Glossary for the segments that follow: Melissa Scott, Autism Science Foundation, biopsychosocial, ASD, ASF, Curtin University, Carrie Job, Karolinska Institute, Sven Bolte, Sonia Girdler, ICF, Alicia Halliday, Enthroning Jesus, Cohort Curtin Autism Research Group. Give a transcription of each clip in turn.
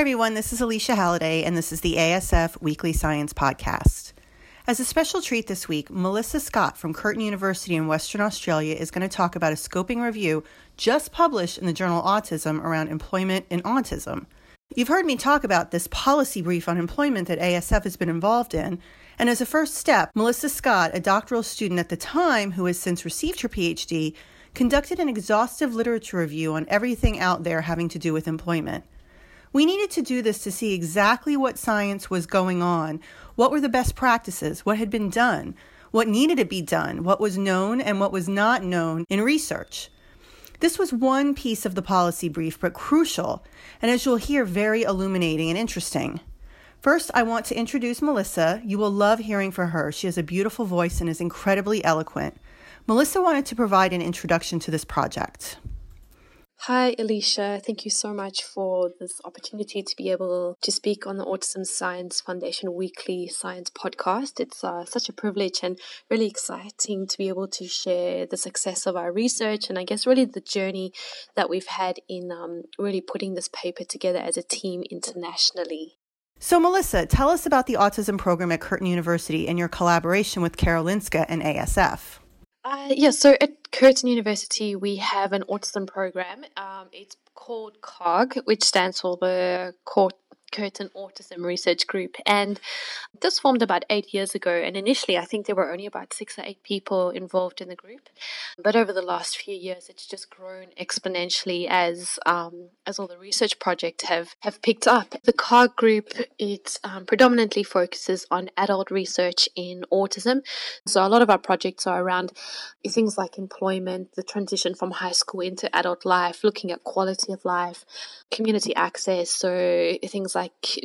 Hi, everyone. This is Alicia Halliday, and this is the ASF Weekly Science Podcast. As a special treat this week, Melissa Scott from Curtin University in Western Australia is going to talk about a scoping review just published in the journal Autism around employment in autism. You've heard me talk about this policy brief on employment that ASF has been involved in, and as a first step, Melissa Scott, a doctoral student at the time who has since received her PhD, conducted an exhaustive literature review on everything out there having to do with employment. We needed to do this to see exactly what science was going on, what were the best practices, what had been done, what needed to be done, what was known and what was not known in research. This was one piece of the policy brief, but crucial, and as you'll hear, very illuminating and interesting. First, I want to introduce Melissa. You will love hearing from her. She has a beautiful voice and is incredibly eloquent. Melissa wanted to provide an introduction to this project. Hi, Alicia. Thank you so much for this opportunity to be able to speak on the Autism Science Foundation Weekly Science Podcast. It's such a privilege and really exciting to be able to share the success of our research and I guess really the journey that we've had in really putting this paper together as a team internationally. So Melissa, tell us about the autism program at Curtin University and your collaboration with Karolinska and ASF. So at Curtin University, we have an autism program. It's called COG, which stands for the Curtin Autism Research Group. And this formed about 8 years ago. And initially, I think there were only about 6 or 8 people involved in the group. But over the last few years, it's just grown exponentially as all the research projects have picked up. The COG group, it predominantly focuses on adult research in autism. So a lot of our projects are around things like employment, the transition from high school into adult life, looking at quality of life, community access, so things like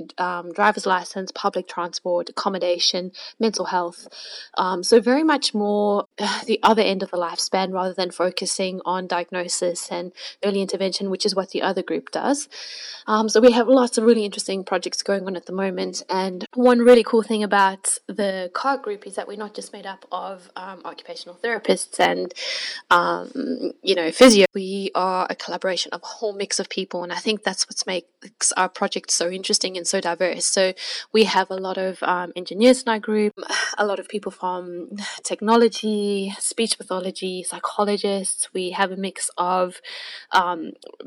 driver's license, public transport, accommodation, mental health. So very much more the other end of the lifespan rather than focusing on diagnosis and early intervention, which is what the other group does. So we have lots of really interesting projects going on at the moment. And one really cool thing about the CAR group is that we're not just made up of occupational therapists and, physio. We are a collaboration of a whole mix of people. And I think that's what makes our project so interesting and so diverse. So we have a lot of engineers in our group, a lot of people from technology, speech pathology, psychologists. We have a mix of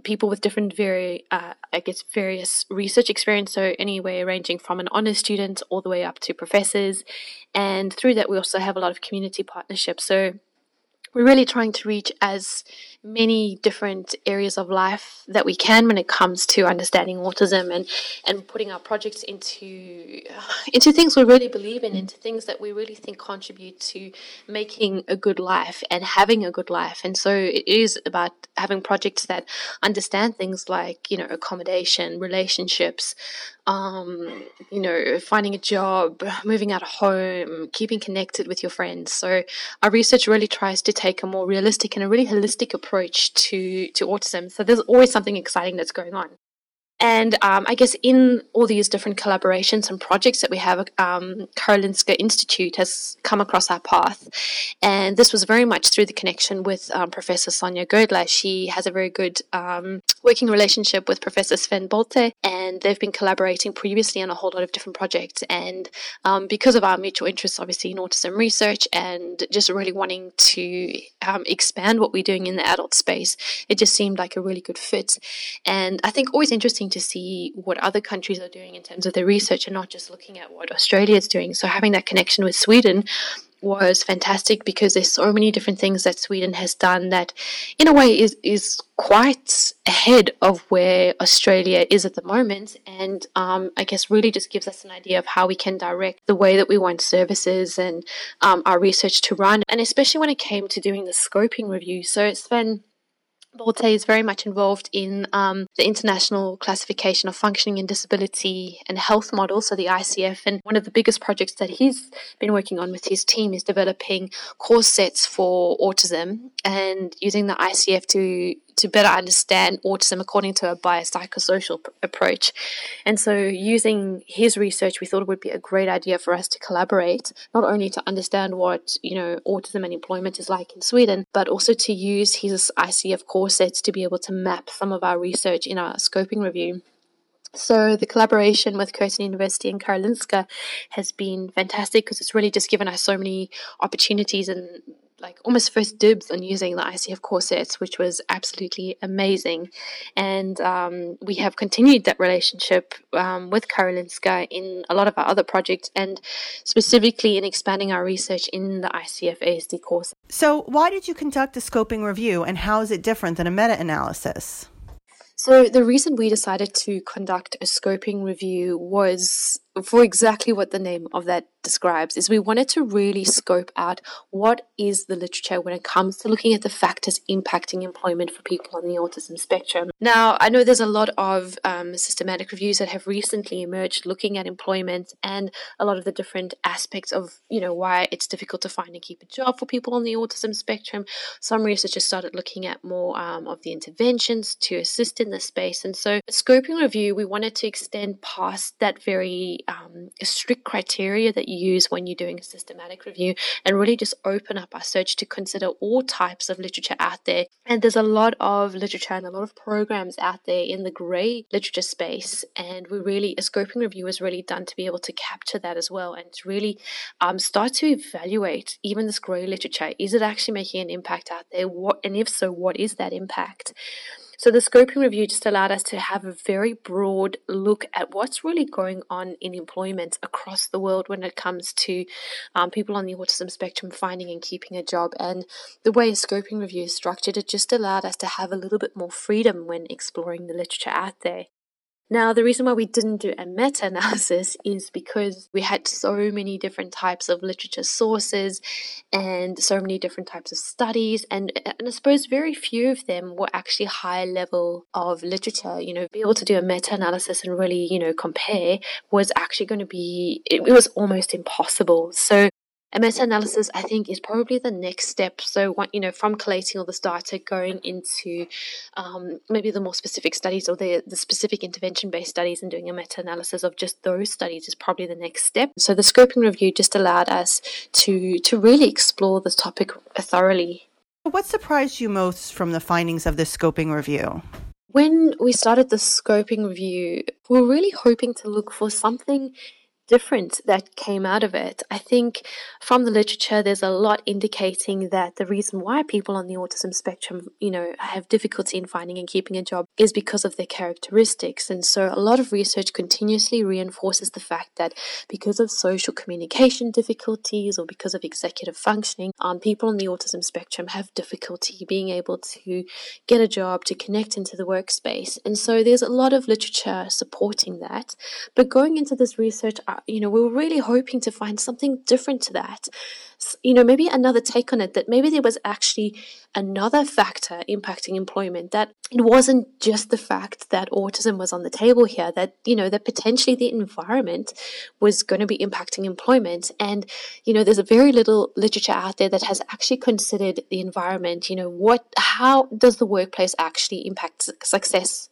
people with different various research experience. So anywhere ranging from an honours student all the way up to professors. And through that, we also have a lot of community partnerships. So we're really trying to reach as many different areas of life that we can when it comes to understanding autism and putting our projects into things we really believe in, into things that we really think contribute to making a good life and having a good life. And so it is about having projects that understand things like, accommodation, relationships, finding a job, moving out of home, keeping connected with your friends. So our research really tries to take a more realistic and a really holistic approach to autism. So there's always something exciting that's going on. And I guess in all these different collaborations and projects that we have, Karolinska Institute has come across our path. And this was very much through the connection with Professor Sonia Girdler. She has a very good working relationship with Professor Sven Bolte, and they've been collaborating previously on a whole lot of different projects. And because of our mutual interests, obviously, in autism research and just really wanting to expand what we're doing in the adult space, it just seemed like a really good fit. And I think always interesting to see what other countries are doing in terms of their research and not just looking at what Australia is doing. So having that connection with Sweden was fantastic because there's so many different things that Sweden has done that in a way is quite ahead of where Australia is at the moment, and I guess really just gives us an idea of how we can direct the way that we want services and our research to run, and especially when it came to doing the scoping review. So Sven Bolte is very much involved in the International Classification of Functioning and Disability and Health Model, so the ICF, and one of the biggest projects that he's been working on with his team is developing course sets for autism and using the ICF to better understand autism according to a biopsychosocial approach. And so using his research, we thought it would be a great idea for us to collaborate, not only to understand what, autism and employment is like in Sweden, but also to use his ICF core sets to be able to map some of our research in our scoping review. So the collaboration with Curtin University and Karolinska has been fantastic because it's really just given us so many opportunities and like almost first dibs on using the ICF core sets, which was absolutely amazing. And we have continued that relationship with Karolinska in a lot of our other projects and specifically in expanding our research in the ICF ASD core set. So why did you conduct a scoping review and how is it different than a meta-analysis? So the reason we decided to conduct a scoping review was for exactly what the name of that describes, is we wanted to really scope out what is the literature when it comes to looking at the factors impacting employment for people on the autism spectrum. Now, I know there's a lot of systematic reviews that have recently emerged looking at employment and a lot of the different aspects of, you know, why it's difficult to find and keep a job for people on the autism spectrum. Some researchers started looking at more of the interventions to assist in this space. And so a scoping review, we wanted to extend past that very strict criteria that you use when you're doing a systematic review and really just open up our search to consider all types of literature out there. And there's a lot of literature and a lot of programs out there in the grey literature space, and we really, a scoping review is really done to be able to capture that as well and to really start to evaluate even this grey literature. Is it actually making an impact out there? What, and if so, what is that impact? So the scoping review just allowed us to have a very broad look at what's really going on in employment across the world when it comes to people on the autism spectrum finding and keeping a job. And the way a scoping review is structured, it just allowed us to have a little bit more freedom when exploring the literature out there. Now, the reason why we didn't do a meta-analysis is because we had so many different types of literature sources and so many different types of studies, and I suppose very few of them were actually high level of literature. You know, be able to do a meta-analysis and really, you know, compare was actually going to be, it was almost impossible. So a meta-analysis, I think, is probably the next step. So, you know, from collating all this data, going into maybe the more specific studies or the specific intervention-based studies and doing a meta-analysis of just those studies is probably the next step. So the scoping review just allowed us to really explore this topic thoroughly. What surprised you most from the findings of this scoping review? When we started the scoping review, we were really hoping to look for something different that came out of it. I think from the literature, there's a lot indicating that the reason why people on the autism spectrum, you know, have difficulty in finding and keeping a job is because of their characteristics. And so a lot of research continuously reinforces the fact that because of social communication difficulties or because of executive functioning, people on the autism spectrum have difficulty being able to get a job, to connect into the workspace. And so there's a lot of literature supporting that. But going into this research, you know, we were really hoping to find something different to that. You know, maybe another take on it, that maybe there was actually another factor impacting employment, that it wasn't just the fact that autism was on the table here, that, you know, that potentially the environment was going to be impacting employment. And, you know, there's a very little literature out there that has actually considered the environment. You know, how does the workplace actually impact success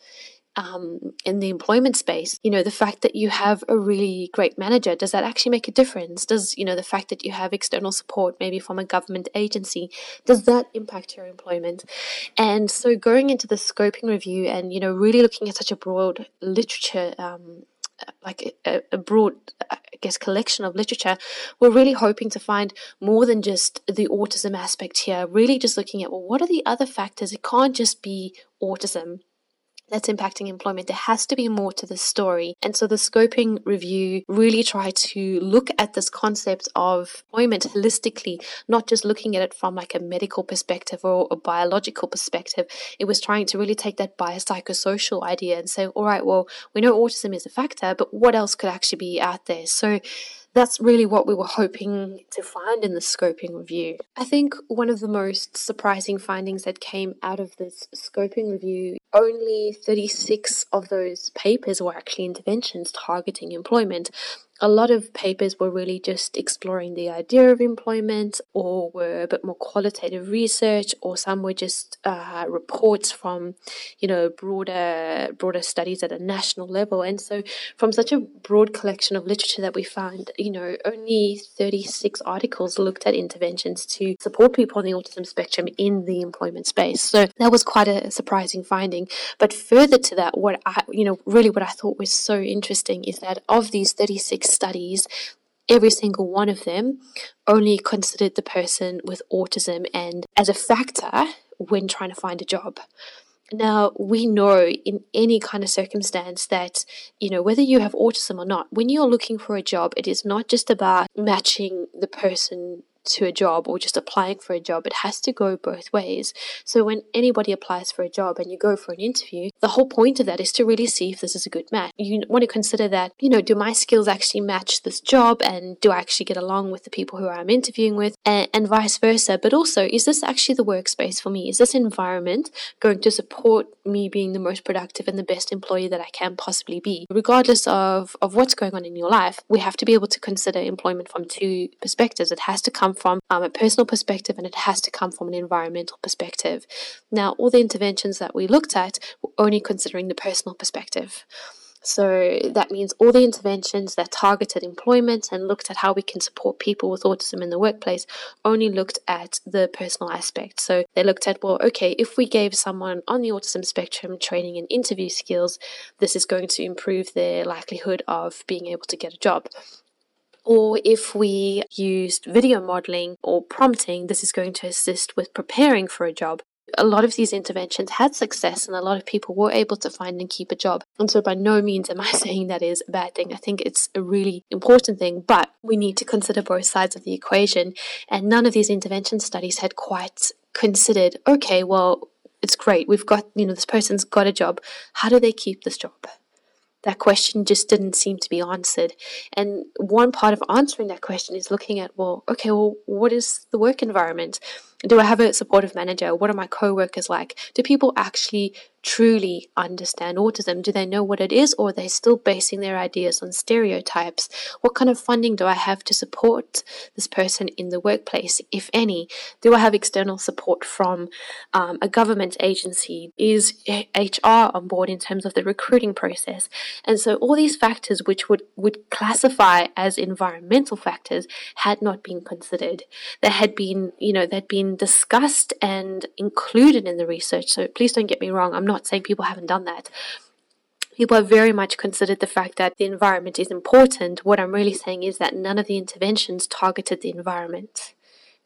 in the employment space? You know, the fact that you have a really great manager, does that actually make a difference? Does, you know, the fact that you have external support, maybe from a government agency, does that impact your employment? And so going into the scoping review and, you know, really looking at such a broad literature, like a broad, I guess, collection of literature, we're really hoping to find more than just the autism aspect here, really just looking at, well, what are the other factors? It can't just be autism that's impacting employment. There has to be more to the story. And so the scoping review really tried to look at this concept of employment holistically, not just looking at it from like a medical perspective or a biological perspective. It was trying to really take that biopsychosocial idea and say, all right, well, we know autism is a factor, but what else could actually be out there? So that's really what we were hoping to find in the scoping review. I think one of the most surprising findings that came out of this scoping review, only 36 of those papers were actually interventions targeting employment. a lot of papers were really just exploring the idea of employment, or were a bit more qualitative research, or some were just reports from, you know, broader studies at a national level. And so from such a broad collection of literature that we found, you know, only 36 articles looked at interventions to support people on the autism spectrum in the employment space. So that was quite a surprising finding. But further to that, what I thought was so interesting is that of these 36 studies, every single one of them only considered the person with autism and as a factor when trying to find a job. Now, we know in any kind of circumstance that, you know, whether you have autism or not, when you're looking for a job, it is not just about matching the person to a job or just applying for a job. It has to go both ways. So when anybody applies for a job and you go for an interview, the whole point of that is to really see if this is a good match. You want to consider that, you know, do my skills actually match this job, and do I actually get along with the people who I'm interviewing with, and vice versa. But also, is this actually the workspace for me? Is this environment going to support me being the most productive and the best employee that I can possibly be? Regardless of what's going on in your life, we have to be able to consider employment from two perspectives. It has to come from a personal perspective, and it has to come from an environmental perspective. Now, all the interventions that we looked at were only considering the personal perspective. So that means all the interventions that targeted employment and looked at how we can support people with autism in the workplace only looked at the personal aspect. So they looked at, well, okay, if we gave someone on the autism spectrum training and interview skills, this is going to improve their likelihood of being able to get a job. Or if we used video modeling or prompting, this is going to assist with preparing for a job. A lot of these interventions had success, and a lot of people were able to find and keep a job. And so by no means am I saying that is a bad thing. I think it's a really important thing, but we need to consider both sides of the equation. And none of these intervention studies had quite considered, okay, well, it's great. We've got, you know, this person's got a job. How do they keep this job? That question just didn't seem to be answered. And one part of answering that question is looking at, well, what is the work environment? Do I have a supportive manager? What are my co-workers like? Do people actually truly understand autism? Do they know what it is, or are they still basing their ideas on stereotypes? What kind of funding do I have to support this person in the workplace, if any? Do I have external support from a government agency? Is HR on board in terms of the recruiting process? And so all these factors which would classify as environmental factors had not been considered. They'd been discussed and included in the research. So please don't get me wrong. I'm not saying people haven't done that. People have very much considered the fact that the environment is important. What I'm really saying is that none of the interventions targeted the environment.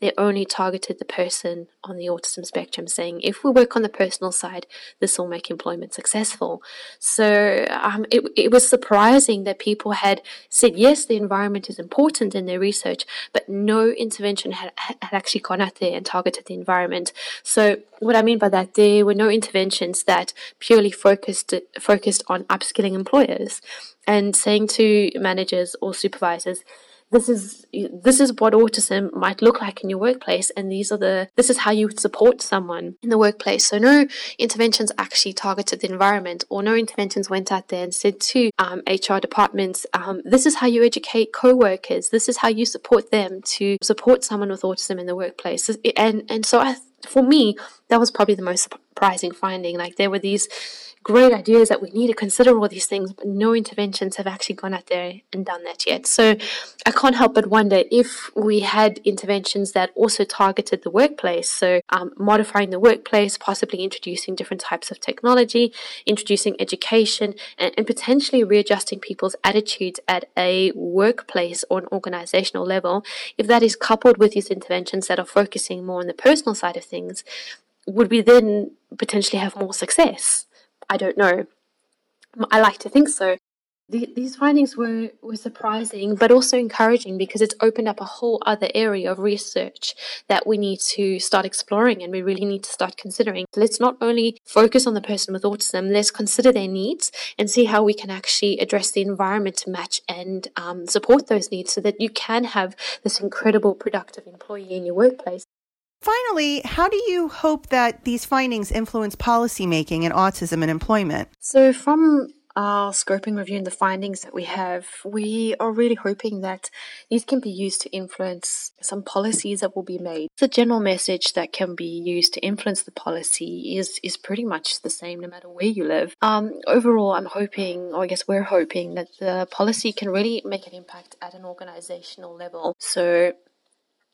They only targeted the person on the autism spectrum, saying if we work on the personal side, this will make employment successful. So it was surprising that people had said, yes, the environment is important in their research, but no intervention had actually gone out there and targeted the environment. So what I mean by that, there were no interventions that purely focused on upskilling employers and saying to managers or supervisors, This is what autism might look like in your workplace, and this is how you would support someone in the workplace. So no interventions actually targeted the environment, or no interventions went out there and said to HR departments, this is how you educate co-workers, this is how you support them to support someone with autism in the workplace. And so for me, that was probably the most surprising finding. Like, there were these great ideas that we need to consider all these things, but no interventions have actually gone out there and done that yet. So I can't help but wonder if we had interventions that also targeted the workplace, so modifying the workplace, possibly introducing different types of technology, introducing education, and potentially readjusting people's attitudes at a workplace or an organizational level, if that is coupled with these interventions that are focusing more on the personal side of things, would we then potentially have more success? I don't know. I like to think so. These findings were surprising, but also encouraging, because it's opened up a whole other area of research that we need to start exploring, and we really need to start considering. Let's not only focus on the person with autism, let's consider their needs and see how we can actually address the environment to match and support those needs, so that you can have this incredible productive employee in your workplace. Finally, how do you hope that these findings influence policymaking in autism and employment? So from our scoping review and the findings that we have, we are really hoping that these can be used to influence some policies that will be made. The general message that can be used to influence the policy is pretty much the same no matter where you live. Overall, I'm hoping, or I guess we're hoping, that the policy can really make an impact at an organizational level. So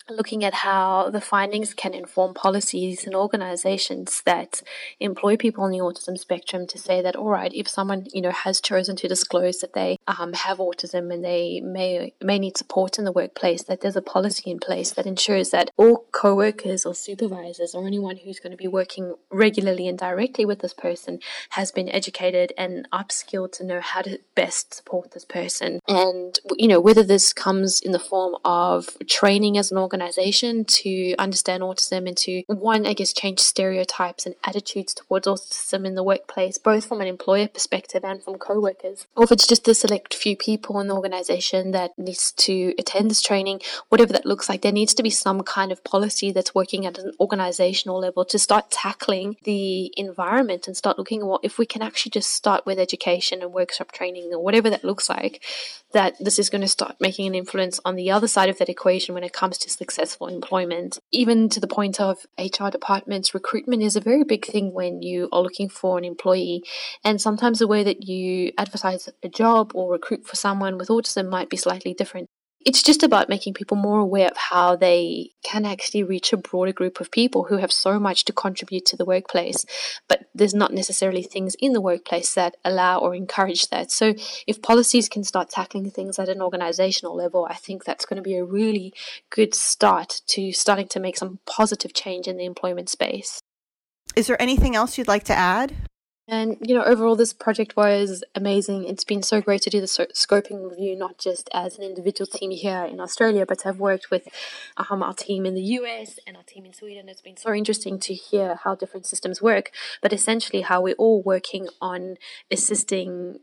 looking at how the findings can inform policies and organizations that employ people on the autism spectrum to say that, all right, if someone, has chosen to disclose that they have autism and they may need support in the workplace, that there's a policy in place that ensures that all co-workers or supervisors or anyone who's going to be working regularly and directly with this person has been educated and upskilled to know how to best support this person. And, whether this comes in the form of training as an organization to understand autism and to, one, I guess, change stereotypes and attitudes towards autism in the workplace, both from an employer perspective and from co-workers, or if it's just the select few people in the organization that needs to attend this training, whatever that looks like, there needs to be some kind of policy that's working at an organizational level to start tackling the environment and start looking at what if we can actually just start with education and workshop training or whatever that looks like, that this is going to start making an influence on the other side of that equation when it comes to successful employment. Even to the point of HR departments, recruitment is a very big thing when you are looking for an employee, and sometimes the way that you advertise a job or recruit for someone with autism might be slightly different. It's just about making people more aware of how they can actually reach a broader group of people who have so much to contribute to the workplace, but there's not necessarily things in the workplace that allow or encourage that. So if policies can start tackling things at an organizational level, I think that's going to be a really good start to starting to make some positive change in the employment space. Is there anything else you'd like to add? And, overall, this project was amazing. It's been so great to do the scoping review, not just as an individual team here in Australia, but to have worked with our team in the US and our team in Sweden. It's been so interesting to hear how different systems work, but essentially how we're all working on assisting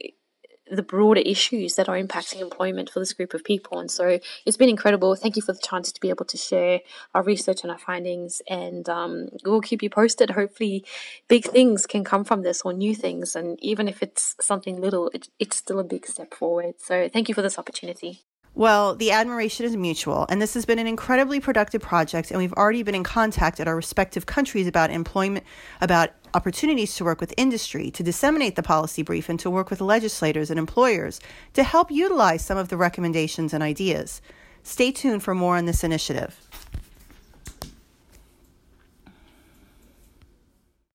the broader issues that are impacting employment for this group of people. And so it's been incredible. Thank you for the chance to be able to share our research and our findings, and we'll keep you posted. Hopefully big things can come from this, or new things, and even if it's something little, it's still a big step forward. So thank you for this opportunity. Well, the admiration is mutual, and this has been an incredibly productive project, and we've already been in contact at our respective countries about employment, about opportunities to work with industry, to disseminate the policy brief, and to work with legislators and employers to help utilize some of the recommendations and ideas. Stay tuned for more on this initiative.